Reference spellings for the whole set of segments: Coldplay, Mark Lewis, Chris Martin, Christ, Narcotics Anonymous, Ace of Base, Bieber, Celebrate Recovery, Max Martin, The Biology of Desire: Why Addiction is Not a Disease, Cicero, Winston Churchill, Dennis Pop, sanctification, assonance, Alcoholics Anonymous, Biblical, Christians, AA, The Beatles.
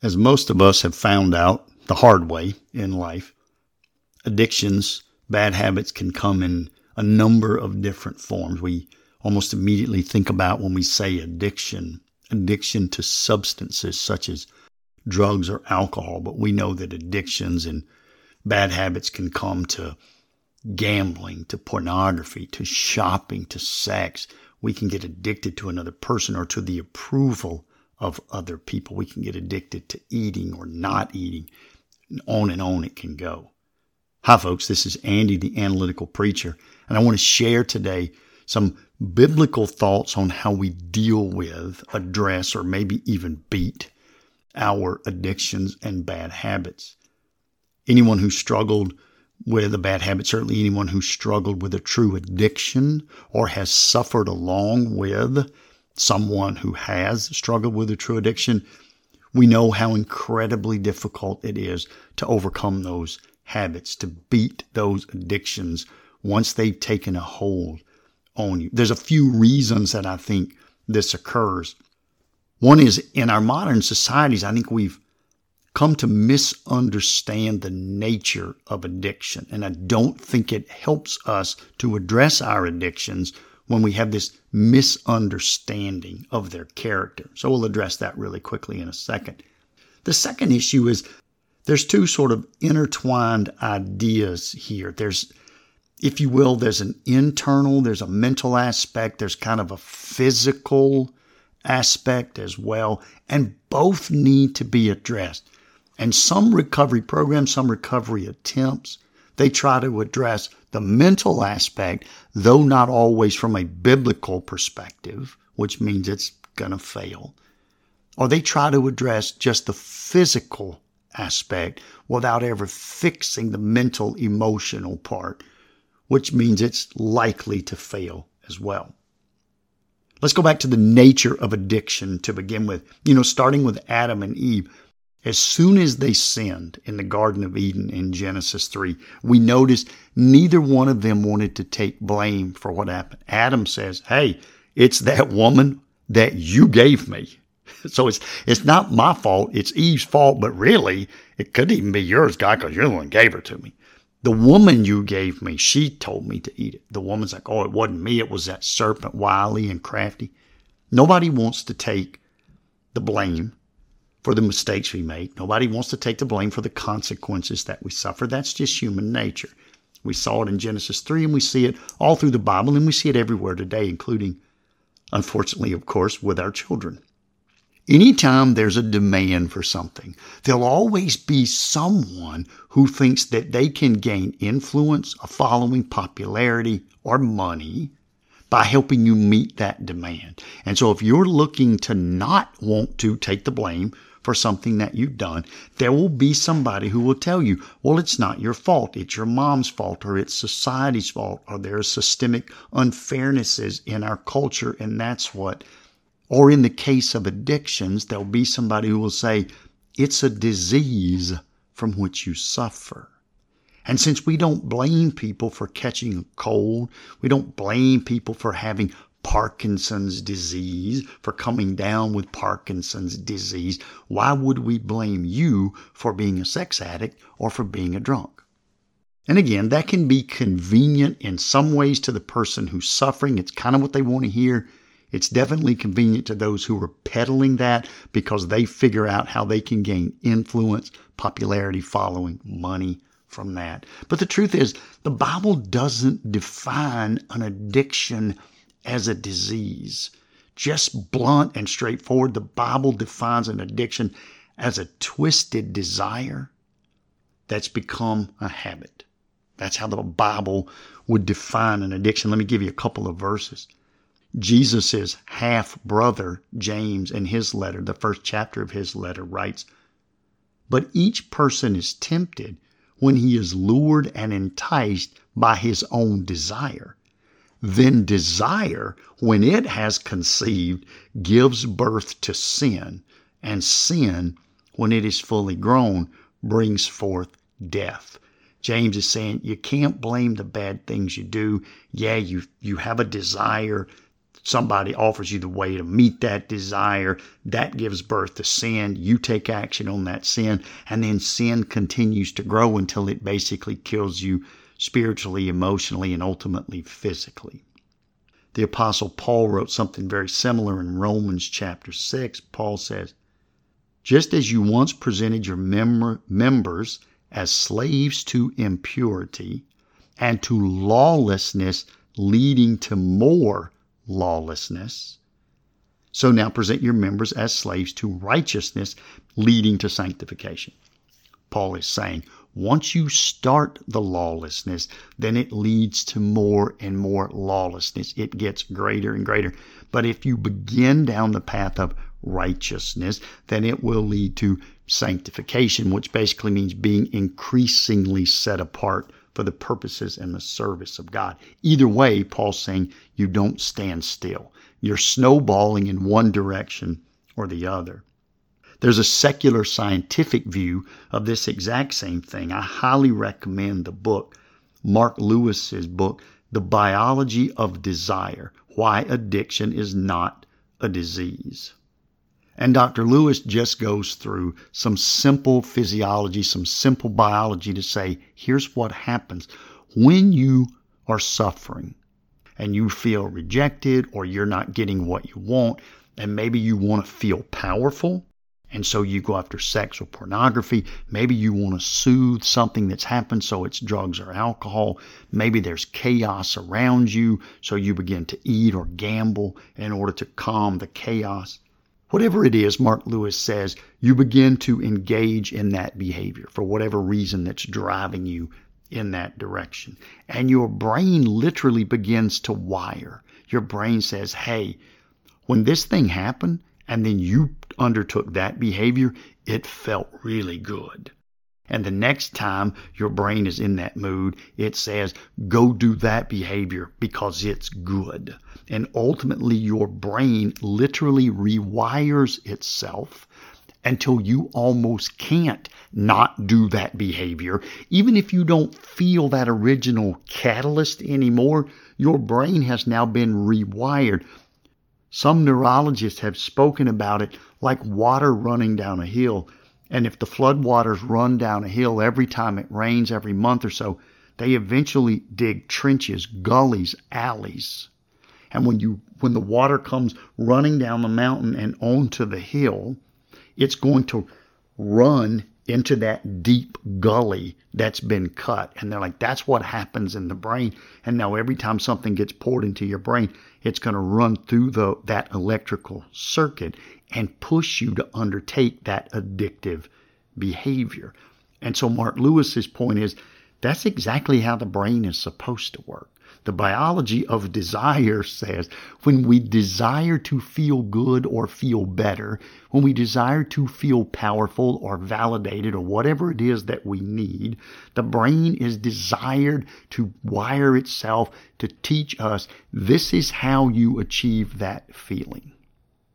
As most of us have found out the hard way in life, addictions, bad habits can come in a number of different forms. We almost immediately think about when we say addiction to substances such as drugs or alcohol, but we know that addictions and bad habits can come to gambling, to pornography, to shopping, to sex. We can get addicted to another person or to the approval of other people. We can get addicted to eating or not eating. And on it can go. Hi, folks. This is Andy, the Analytical Preacher, and I want to share today some biblical thoughts on how we deal with, address, or maybe even beat our addictions and bad habits. Anyone who struggled with a bad habit, certainly anyone who struggled with a true addiction or has suffered along with someone who has struggled with a true addiction, we know how incredibly difficult it is to overcome those habits, to beat those addictions once they've taken a hold on you. There's a few reasons that I think this occurs. One is in our modern societies, I think we've come to misunderstand the nature of addiction. And I don't think it helps us to address our addictions when we have this misunderstanding of their character. So we'll address that really quickly in a second. The second issue is there's two sort of intertwined ideas here. There's an internal, there's a mental aspect, there's kind of a physical aspect as well, and both need to be addressed. And some recovery programs, some recovery attempts, they try to address the mental aspect, though not always from a biblical perspective, which means it's going to fail. Or they try to address just the physical aspect without ever fixing the mental, emotional part, which means it's likely to fail as well. Let's go back to the nature of addiction to begin with. Starting with Adam and Eve, as soon as they sinned in the Garden of Eden in Genesis 3, we notice neither one of them wanted to take blame for what happened. Adam says, hey, it's that woman that you gave me. So it's not my fault, it's Eve's fault, but really, it could even be yours, God, because you're the one gave her to me. The woman you gave me, she told me to eat it. The woman's like, oh, it wasn't me. It was that serpent, wily and crafty. Nobody wants to take the blame for the mistakes we make. Nobody wants to take the blame for the consequences that we suffer. That's just human nature. We saw it in Genesis 3, and we see it all through the Bible, and we see it everywhere today, including, unfortunately, of course, with our children. Anytime there's a demand for something, there'll always be someone who thinks that they can gain influence, a following, popularity, or money by helping you meet that demand. And so if you're looking to not want to take the blame for something that you've done, there will be somebody who will tell you, well, it's not your fault. It's your mom's fault, or it's society's fault, or there are systemic unfairnesses in our culture, and that's what. Or in the case of addictions, there'll be somebody who will say, it's a disease from which you suffer. And since we don't blame people for catching a cold, we don't blame people for having Parkinson's disease, for coming down with Parkinson's disease, why would we blame you for being a sex addict or for being a drunk? And again, that can be convenient in some ways to the person who's suffering. It's kind of what they want to hear. It's definitely convenient to those who are peddling that because they figure out how they can gain influence, popularity, following, money from that. But the truth is, the Bible doesn't define an addiction as a disease. Just blunt and straightforward, the Bible defines an addiction as a twisted desire that's become a habit. That's how the Bible would define an addiction. Let me give you a couple of verses. Jesus' half-brother, James, in his letter, the first chapter of his letter, writes, but each person is tempted when he is lured and enticed by his own desire. Then desire, when it has conceived, gives birth to sin, and sin, when it is fully grown, brings forth death. James is saying you can't blame the bad things you do. Yeah, you have a desire somebody offers you the way to meet that desire. That gives birth to sin. You take action on that sin, and then sin continues to grow until it basically kills you spiritually, emotionally, and ultimately physically. The Apostle Paul wrote something very similar in Romans chapter 6. Paul says, "Just as you once presented your members as slaves to impurity and to lawlessness, leading to more lawlessness, so now present your members as slaves to righteousness, leading to sanctification." Paul is saying, once you start the lawlessness, then it leads to more and more lawlessness. It gets greater and greater. But if you begin down the path of righteousness, then it will lead to sanctification, which basically means being increasingly set apart for the purposes and the service of God. Either way, Paul's saying you don't stand still. You're snowballing in one direction or the other. There's a secular scientific view of this exact same thing. I highly recommend the book, Mark Lewis's book, The Biology of Desire: Why Addiction is Not a Disease. And Dr. Lewis just goes through some simple physiology, some simple biology to say, here's what happens when you are suffering and you feel rejected or you're not getting what you want, and maybe you want to feel powerful. And so you go after sex or pornography. Maybe you want to soothe something that's happened, so it's drugs or alcohol. Maybe there's chaos around you, so you begin to eat or gamble in order to calm the chaos. Whatever it is, Mark Lewis says, you begin to engage in that behavior for whatever reason that's driving you in that direction. And your brain literally begins to wire. Your brain says, hey, when this thing happened, and then you undertook that behavior, it felt really good. And the next time your brain is in that mood, it says, go do that behavior because it's good. And ultimately, your brain literally rewires itself until you almost can't not do that behavior. Even if you don't feel that original catalyst anymore, your brain has now been rewired. Some neurologists have spoken about it like water running down a hill. And if the floodwaters run down a hill every time it rains, every month or so, they eventually dig trenches, gullies, alleys. And when the water comes running down the mountain and onto the hill, it's going to run into that deep gully that's been cut. And they're like, that's what happens in the brain. And now every time something gets poured into your brain, it's going to run through that electrical circuit and push you to undertake that addictive behavior. And so Mark Lewis's point is, that's exactly how the brain is supposed to work. The biology of desire says when we desire to feel good or feel better, when we desire to feel powerful or validated or whatever it is that we need, the brain is desired to wire itself to teach us this is how you achieve that feeling.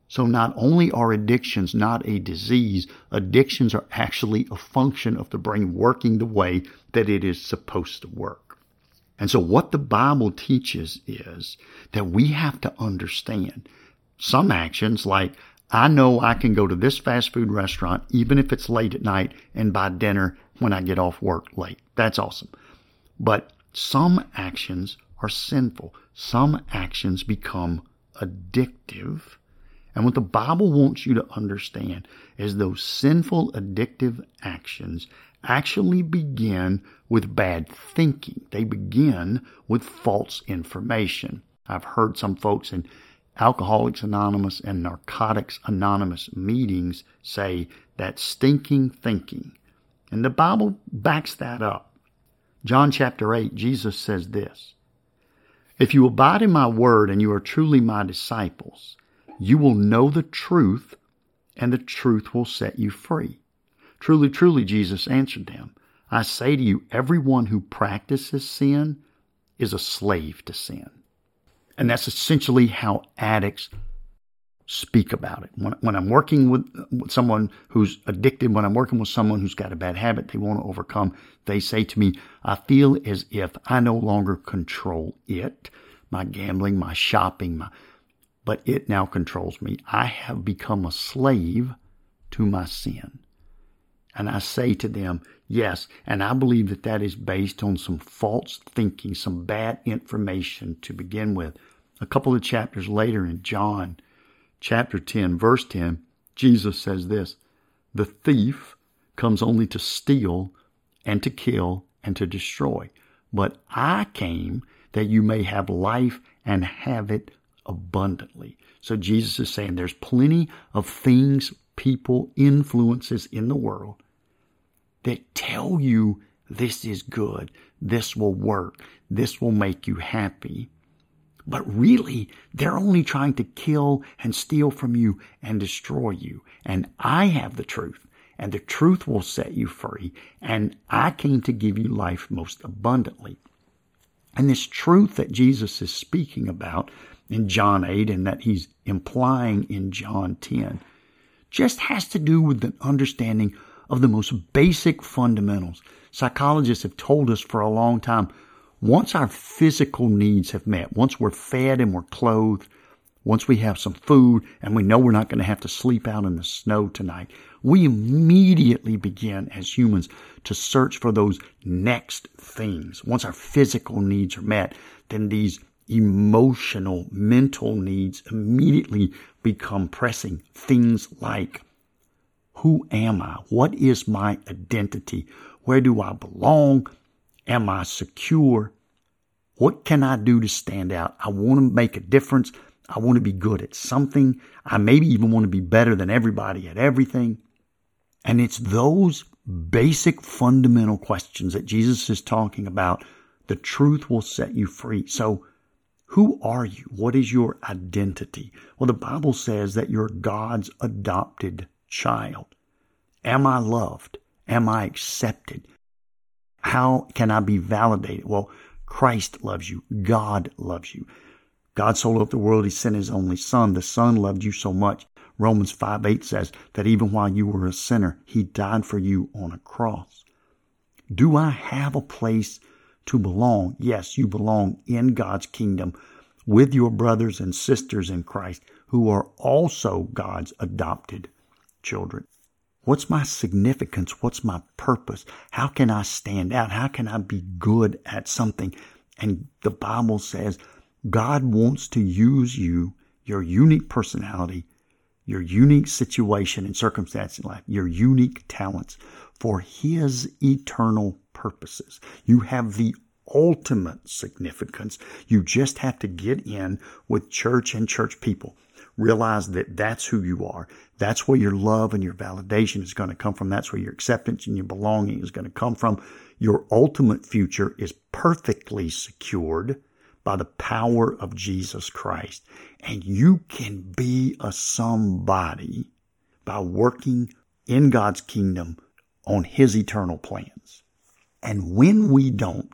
So not only are addictions not a disease, addictions are actually a function of the brain working the way that it is supposed to work. And so what the Bible teaches is that we have to understand some actions like, I know I can go to this fast food restaurant even if it's late at night and buy dinner when I get off work late. That's awesome. But some actions are sinful. Some actions become addictive. And what the Bible wants you to understand is those sinful, addictive actions actually begin with bad thinking. They begin with false information. I've heard some folks in Alcoholics Anonymous and Narcotics Anonymous meetings say that stinking thinking. And the Bible backs that up. John chapter 8, Jesus says this, "If you abide in my word and you are truly my disciples, you will know the truth, and the truth will set you free. Truly, truly," Jesus answered them, "I say to you, everyone who practices sin is a slave to sin." And that's essentially how addicts speak about it. When I'm working with someone who's addicted, when I'm working with someone who's got a bad habit they want to overcome, they say to me, "I feel as if I no longer control it. My gambling, my shopping, my but it now controls me. I have become a slave to my sin. And I say to them, yes, and I believe that that is based on some false thinking, some bad information to begin with. A couple of chapters later in John chapter 10, verse 10, Jesus says this, "The thief comes only to steal and to kill and to destroy. But I came that you may have life and have it abundantly." So Jesus is saying there's plenty of things, people, influences in the world that tell you this is good, this will work, this will make you happy. But really, they're only trying to kill and steal from you and destroy you. And I have the truth, and the truth will set you free. And I came to give you life most abundantly. And this truth that Jesus is speaking about in John 8 and that he's implying in John 10 just has to do with an understanding of the most basic fundamentals. Psychologists have told us for a long time, once our physical needs have met, once we're fed and we're clothed, once we have some food and we know we're not going to have to sleep out in the snow tonight, we immediately begin as humans to search for those next things. Once our physical needs are met, then these emotional, mental needs immediately become pressing. Things like, who am I? What is my identity? Where do I belong? Am I secure? What can I do to stand out? I want to make a difference. I want to be good at something. I maybe even want to be better than everybody at everything. And it's those basic fundamental questions that Jesus is talking about. The truth will set you free. So who are you? What is your identity? Well, the Bible says that you're God's adopted child. Am I loved? Am I accepted? How can I be validated? Well, Christ loves you. God loves you. God so loved the world, he sent his only son. The son loved you so much. Romans 5:8 says that even while you were a sinner, he died for you on a cross. Do I have a place to belong? Yes, you belong in God's kingdom with your brothers and sisters in Christ who are also God's adopted children. What's my significance? What's my purpose? How can I stand out? How can I be good at something? And the Bible says, God wants to use you, your unique personality, your unique situation and circumstance in life, your unique talents for his eternal purposes. You have the ultimate significance. You just have to get in with church and church people. Realize that that's who you are. That's where your love and your validation is going to come from. That's where your acceptance and your belonging is going to come from. Your ultimate future is perfectly secured by the power of Jesus Christ. And you can be a somebody by working in God's kingdom on his eternal plans. And when we don't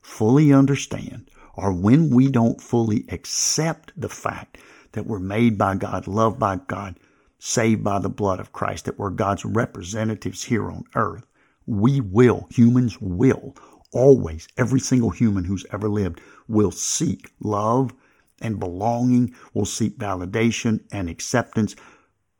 fully understand, or when we don't fully accept the fact that we're made by God, loved by God, saved by the blood of Christ, that we're God's representatives here on earth, humans will, always, every single human who's ever lived, will seek love and belonging, will seek validation and acceptance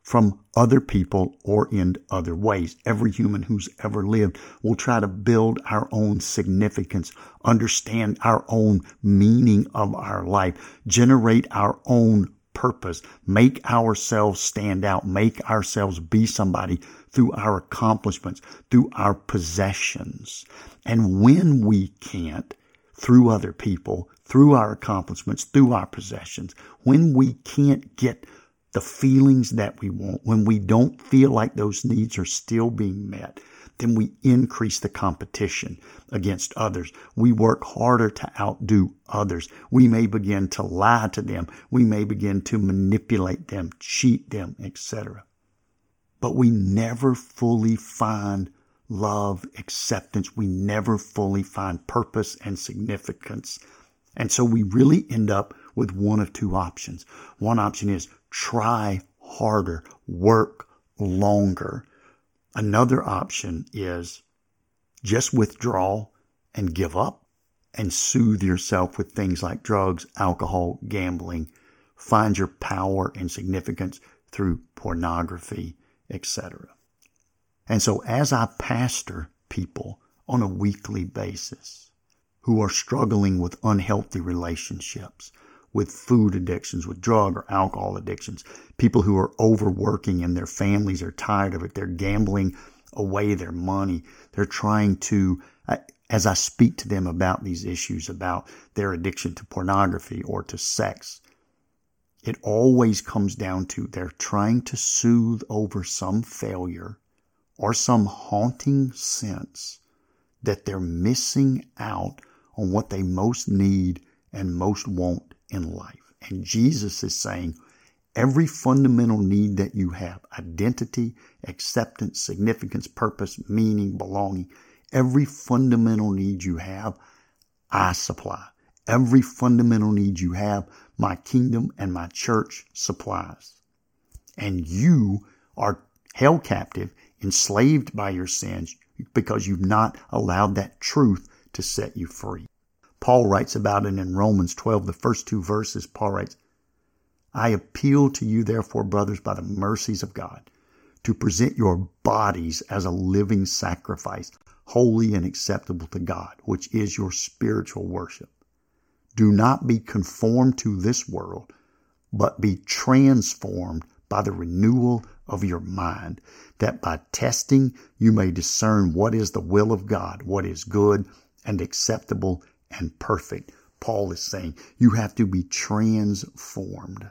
from other people or in other ways. Every human who's ever lived will try to build our own significance, understand our own meaning of our life, generate our own purpose, make ourselves stand out, make ourselves be somebody through our accomplishments, through our possessions. And when we can't, through other people, through our accomplishments, through our possessions, when we can't get the feelings that we want, when we don't feel like those needs are still being met, then we increase the competition against others. We work harder to outdo others. We may begin to lie to them. We may begin to manipulate them, cheat them, etc. But we never fully find love, acceptance. We never fully find purpose and significance. And so we really end up with one of two options. One option is try harder, work longer. Another option is just withdraw and give up and soothe yourself with things like drugs, alcohol, gambling, find your power and significance through pornography, etc. And so as I pastor people on a weekly basis who are struggling with unhealthy relationships, with food addictions, with drug or alcohol addictions, people who are overworking and their families are tired of it, they're gambling away their money, they're trying to, as I speak to them about these issues, about their addiction to pornography or to sex, it always comes down to they're trying to soothe over some failure or some haunting sense that they're missing out on what they most need and most want in life. And Jesus is saying every fundamental need that you have, identity, acceptance, significance, purpose, meaning, belonging, every fundamental need you have, I supply. Every fundamental need you have, my kingdom and my church supplies. And you are held captive, enslaved by your sins because you've not allowed that truth to set you free. Paul writes about it in Romans 12, the first two verses. Paul writes, I appeal to you, therefore, brothers, by the mercies of God, to present your bodies as a living sacrifice, holy and acceptable to God, which is your spiritual worship. Do not be conformed to this world, but be transformed by the renewal of your mind, that by testing you may discern what is the will of God, what is good and acceptable and perfect. Paul is saying you have to be transformed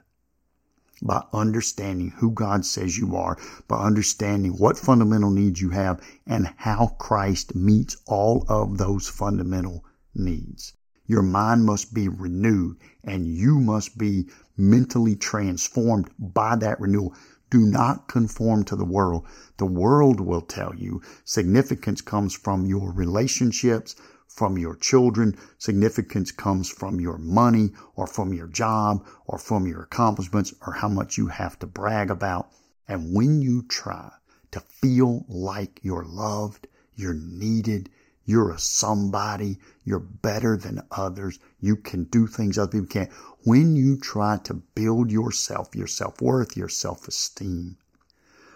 by understanding who God says you are, by understanding what fundamental needs you have and how Christ meets all of those fundamental needs. Your mind must be renewed and you must be mentally transformed by that renewal. Do not conform to the world. The world will tell you significance comes from your relationships, from your children. Significance comes from your money or from your job or from your accomplishments or how much you have to brag about. And when you try to feel like you're loved, you're needed, you're a somebody, you're better than others, you can do things other people can't, when you try to build yourself, your self-worth, your self-esteem,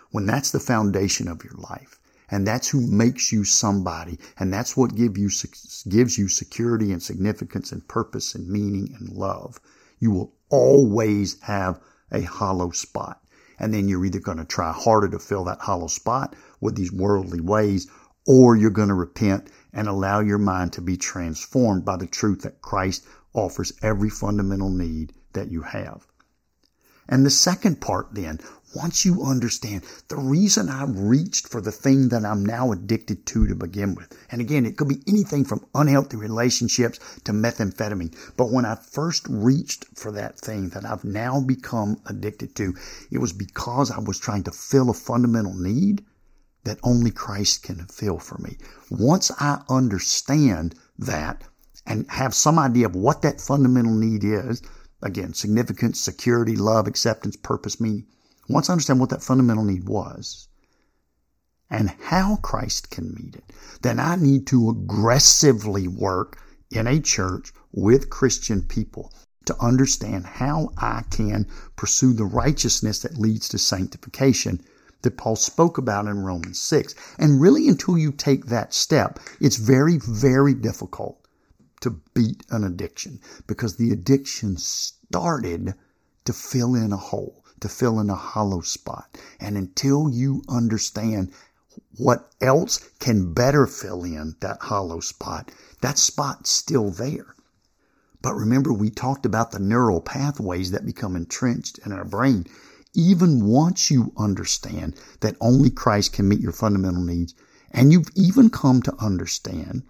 when that's the foundation of your life, and that's who makes you somebody, and that's what gives you security and significance and purpose and meaning and love, you will always have a hollow spot. And then you're either going to try harder to fill that hollow spot with these worldly ways, or you're going to repent and allow your mind to be transformed by the truth that Christ offers every fundamental need that you have. And the second part then, once you understand the reason I reached for the thing that I'm now addicted to begin with, and again, it could be anything from unhealthy relationships to methamphetamine, but when I first reached for that thing that I've now become addicted to, it was because I was trying to fill a fundamental need that only Christ can fill for me. Once I understand that and have some idea of what that fundamental need is, again, significance, security, love, acceptance, purpose, meaning, once I understand what that fundamental need was and how Christ can meet it, then I need to aggressively work in a church with Christian people to understand how I can pursue the righteousness that leads to sanctification that Paul spoke about in Romans 6. And really, until you take that step, it's very, very difficult to beat an addiction because the addiction started to fill in a hole, to fill in a hollow spot. And until you understand what else can better fill in that hollow spot, that spot's still there. But remember, we talked about the neural pathways that become entrenched in our brain. Even once you understand that only Christ can meet your fundamental needs, and you've even come to understand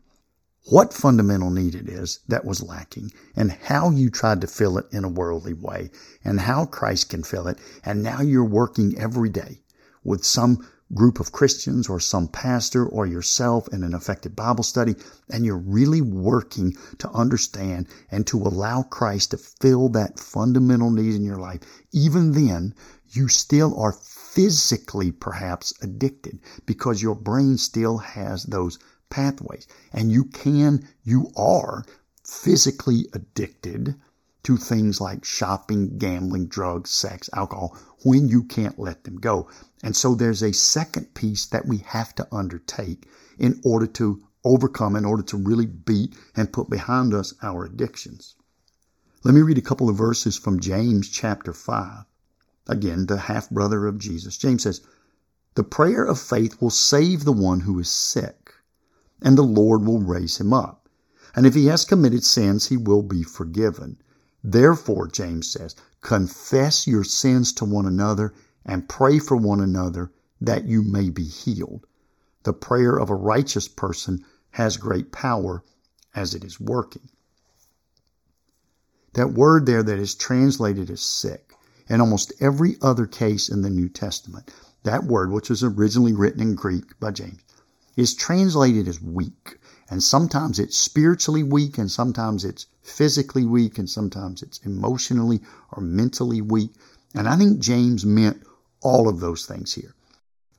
what fundamental need it is that was lacking and how you tried to fill it in a worldly way and how Christ can fill it, and now you're working every day with some group of Christians or some pastor or yourself in an effective Bible study, and you're really working to understand and to allow Christ to fill that fundamental need in your life, even then you still are physically perhaps addicted because your brain still has those pathways. And you are physically addicted to things like shopping, gambling, drugs, sex, alcohol, when you can't let them go. And so there's a second piece that we have to undertake in order to overcome, in order to really beat and put behind us our addictions. Let me read a couple of verses from James chapter 5. Again, the half-brother of Jesus. James says, "The prayer of faith will save the one who is sick, and the Lord will raise him up. And if he has committed sins, he will be forgiven. Therefore," James says, "confess your sins to one another and pray for one another that you may be healed. The prayer of a righteous person has great power as it is working." That word there that is translated as sick in almost every other case in the New Testament, that word, which was originally written in Greek by James, is translated as weak. And sometimes it's spiritually weak, and sometimes it's physically weak, and sometimes it's emotionally or mentally weak. And I think James meant all of those things here.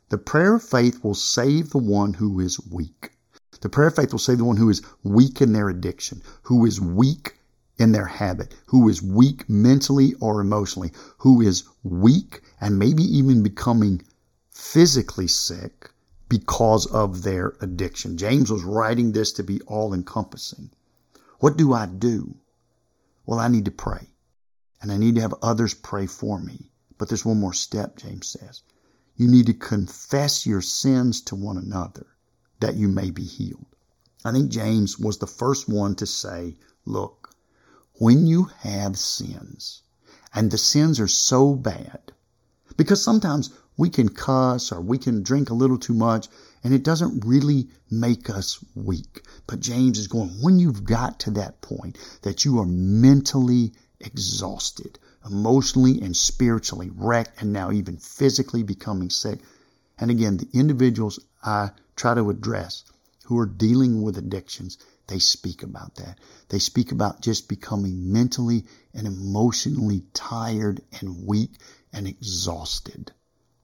The prayer of faith will save the one who is weak. The prayer of faith will save the one who is weak in their addiction, who is weak in their habit, who is weak mentally or emotionally, who is weak and maybe even becoming physically sick because of their addiction. James was writing this to be all-encompassing. What do I do? Well, I need to pray, and I need to have others pray for me. But there's one more step, James says. You need to confess your sins to one another that you may be healed. I think James was the first one to say, look, when you have sins, and the sins are so bad, because sometimes we can cuss or we can drink a little too much, and it doesn't really make us weak. But James is going, when you've got to that point that you are mentally exhausted, emotionally and spiritually wrecked, and now even physically becoming sick. And again, the individuals I try to address who are dealing with addictions, they speak about that. They speak about just becoming mentally and emotionally tired and weak and exhausted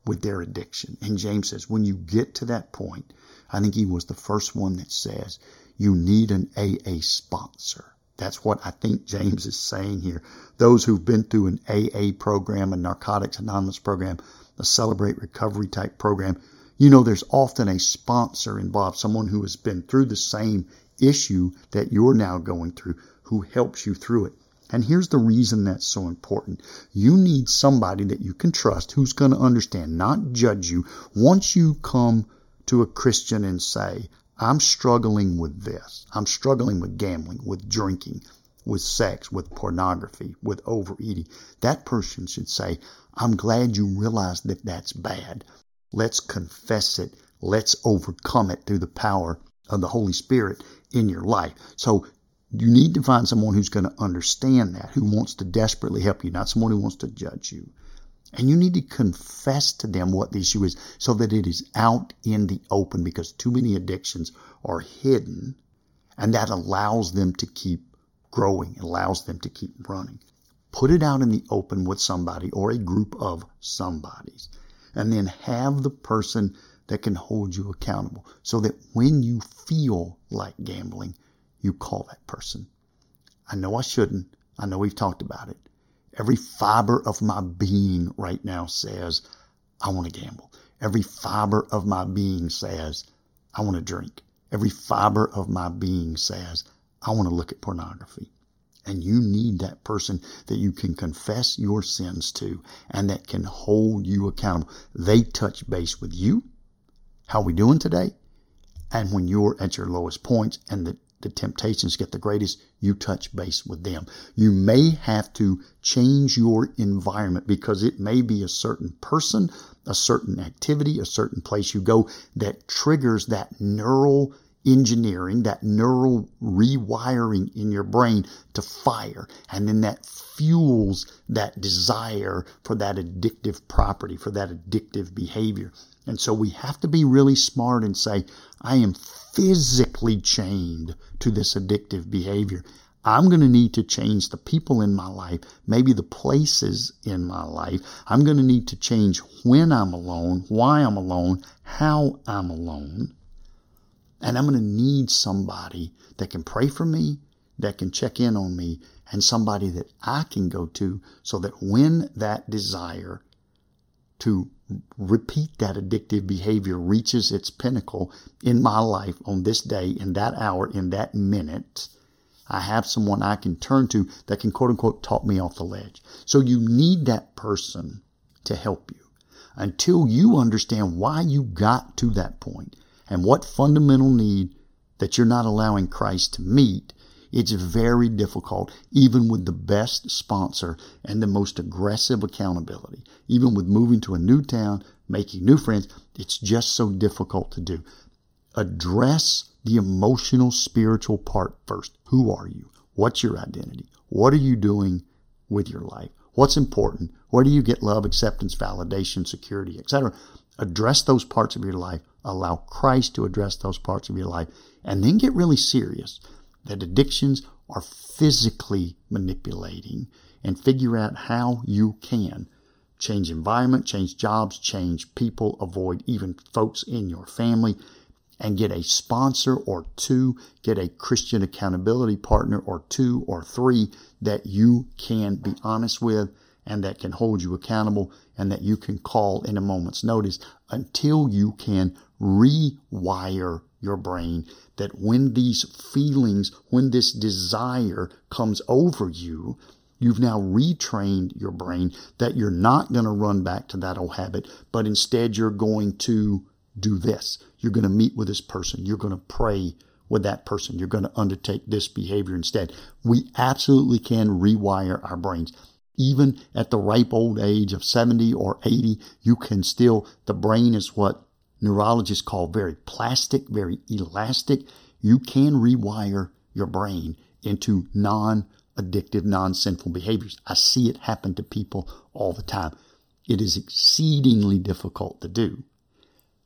with their addiction. And James says, when you get to that point, I think he was the first one that says, you need an AA sponsor. That's what I think James is saying here. Those who've been through an AA program, a Narcotics Anonymous program, a Celebrate Recovery type program, you know there's often a sponsor involved, someone who has been through the same issue that you're now going through, who helps you through it. And here's the reason that's so important. You need somebody that you can trust who's going to understand, not judge you. Once you come to a Christian and say, I'm struggling with this. I'm struggling with gambling, with drinking, with sex, with pornography, with overeating. That person should say, I'm glad you realized that that's bad. Let's confess it. Let's overcome it through the power of the Holy Spirit in your life. So you need to find someone who's going to understand that, who wants to desperately help you, not someone who wants to judge you. And you need to confess to them what the issue is so that it is out in the open, because too many addictions are hidden, and that allows them to keep growing, allows them to keep running. Put it out in the open with somebody or a group of somebodies, and then have the person that can hold you accountable so that when you feel like gambling, you call that person. I know I shouldn't. I know we've talked about it. Every fiber of my being right now says, I want to gamble. Every fiber of my being says, I want to drink. Every fiber of my being says, I want to look at pornography. And you need that person that you can confess your sins to and that can hold you accountable. They touch base with you. How we doing today? And when you're at your lowest points and the temptations get the greatest, you touch base with them. You may have to change your environment because it may be a certain person, a certain activity, a certain place you go that triggers that neural engineering, that neural rewiring in your brain to fire. And then that fuels that desire for that addictive property, for that addictive behavior. And so we have to be really smart and say, I am physically chained to this addictive behavior. I'm going to need to change the people in my life, maybe the places in my life. I'm going to need to change when I'm alone, why I'm alone, how I'm alone. And I'm going to need somebody that can pray for me, that can check in on me and somebody that I can go to so that when that desire to repeat that addictive behavior reaches its pinnacle in my life on this day, in that hour, in that minute, I have someone I can turn to that can, quote unquote, talk me off the ledge. So you need that person to help you until you understand why you got to that point and what fundamental need that you're not allowing Christ to meet. It's very difficult, even with the best sponsor and the most aggressive accountability. Even with moving to a new town, making new friends, it's just so difficult to do. Address the emotional, spiritual part first. Who are you? What's your identity? What are you doing with your life? What's important? Where do you get love, acceptance, validation, security, etc.? Address those parts of your life. Allow Christ to address those parts of your life. And then get really serious that addictions are physically manipulating, and figure out how you can change environment, change jobs, change people, avoid even folks in your family, and get a sponsor or two, get a Christian accountability partner or two or three that you can be honest with and that can hold you accountable and that you can call in a moment's notice until you can rewire your brain that when these feelings, when this desire comes over you, you've now retrained your brain that you're not going to run back to that old habit, but instead you're going to do this. You're going to meet with this person. You're going to pray with that person. You're going to undertake this behavior instead. We absolutely can rewire our brains. Even at the ripe old age of 70 or 80, you can still, the brain is what neurologists call very plastic, very elastic. You can rewire your brain into non-addictive, non-sinful behaviors. I see it happen to people all the time. It is exceedingly difficult to do.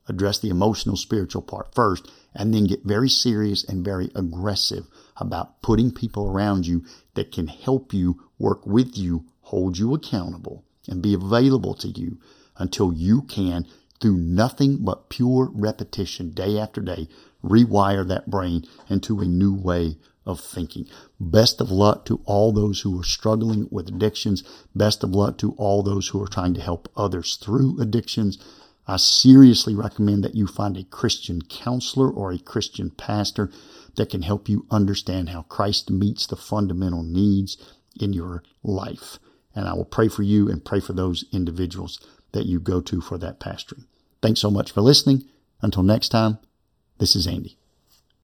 Address the emotional, spiritual part first, and then get very serious and very aggressive about putting people around you that can help you, work with you, hold you accountable, and be available to you until you can, through nothing but pure repetition day after day, rewire that brain into a new way of thinking. Best of luck to all those who are struggling with addictions. Best of luck to all those who are trying to help others through addictions. I seriously recommend that you find a Christian counselor or a Christian pastor that can help you understand how Christ meets the fundamental needs in your life. And I will pray for you and pray for those individuals that you go to for that pastoring. Thanks so much for listening. Until next time, this is Andy.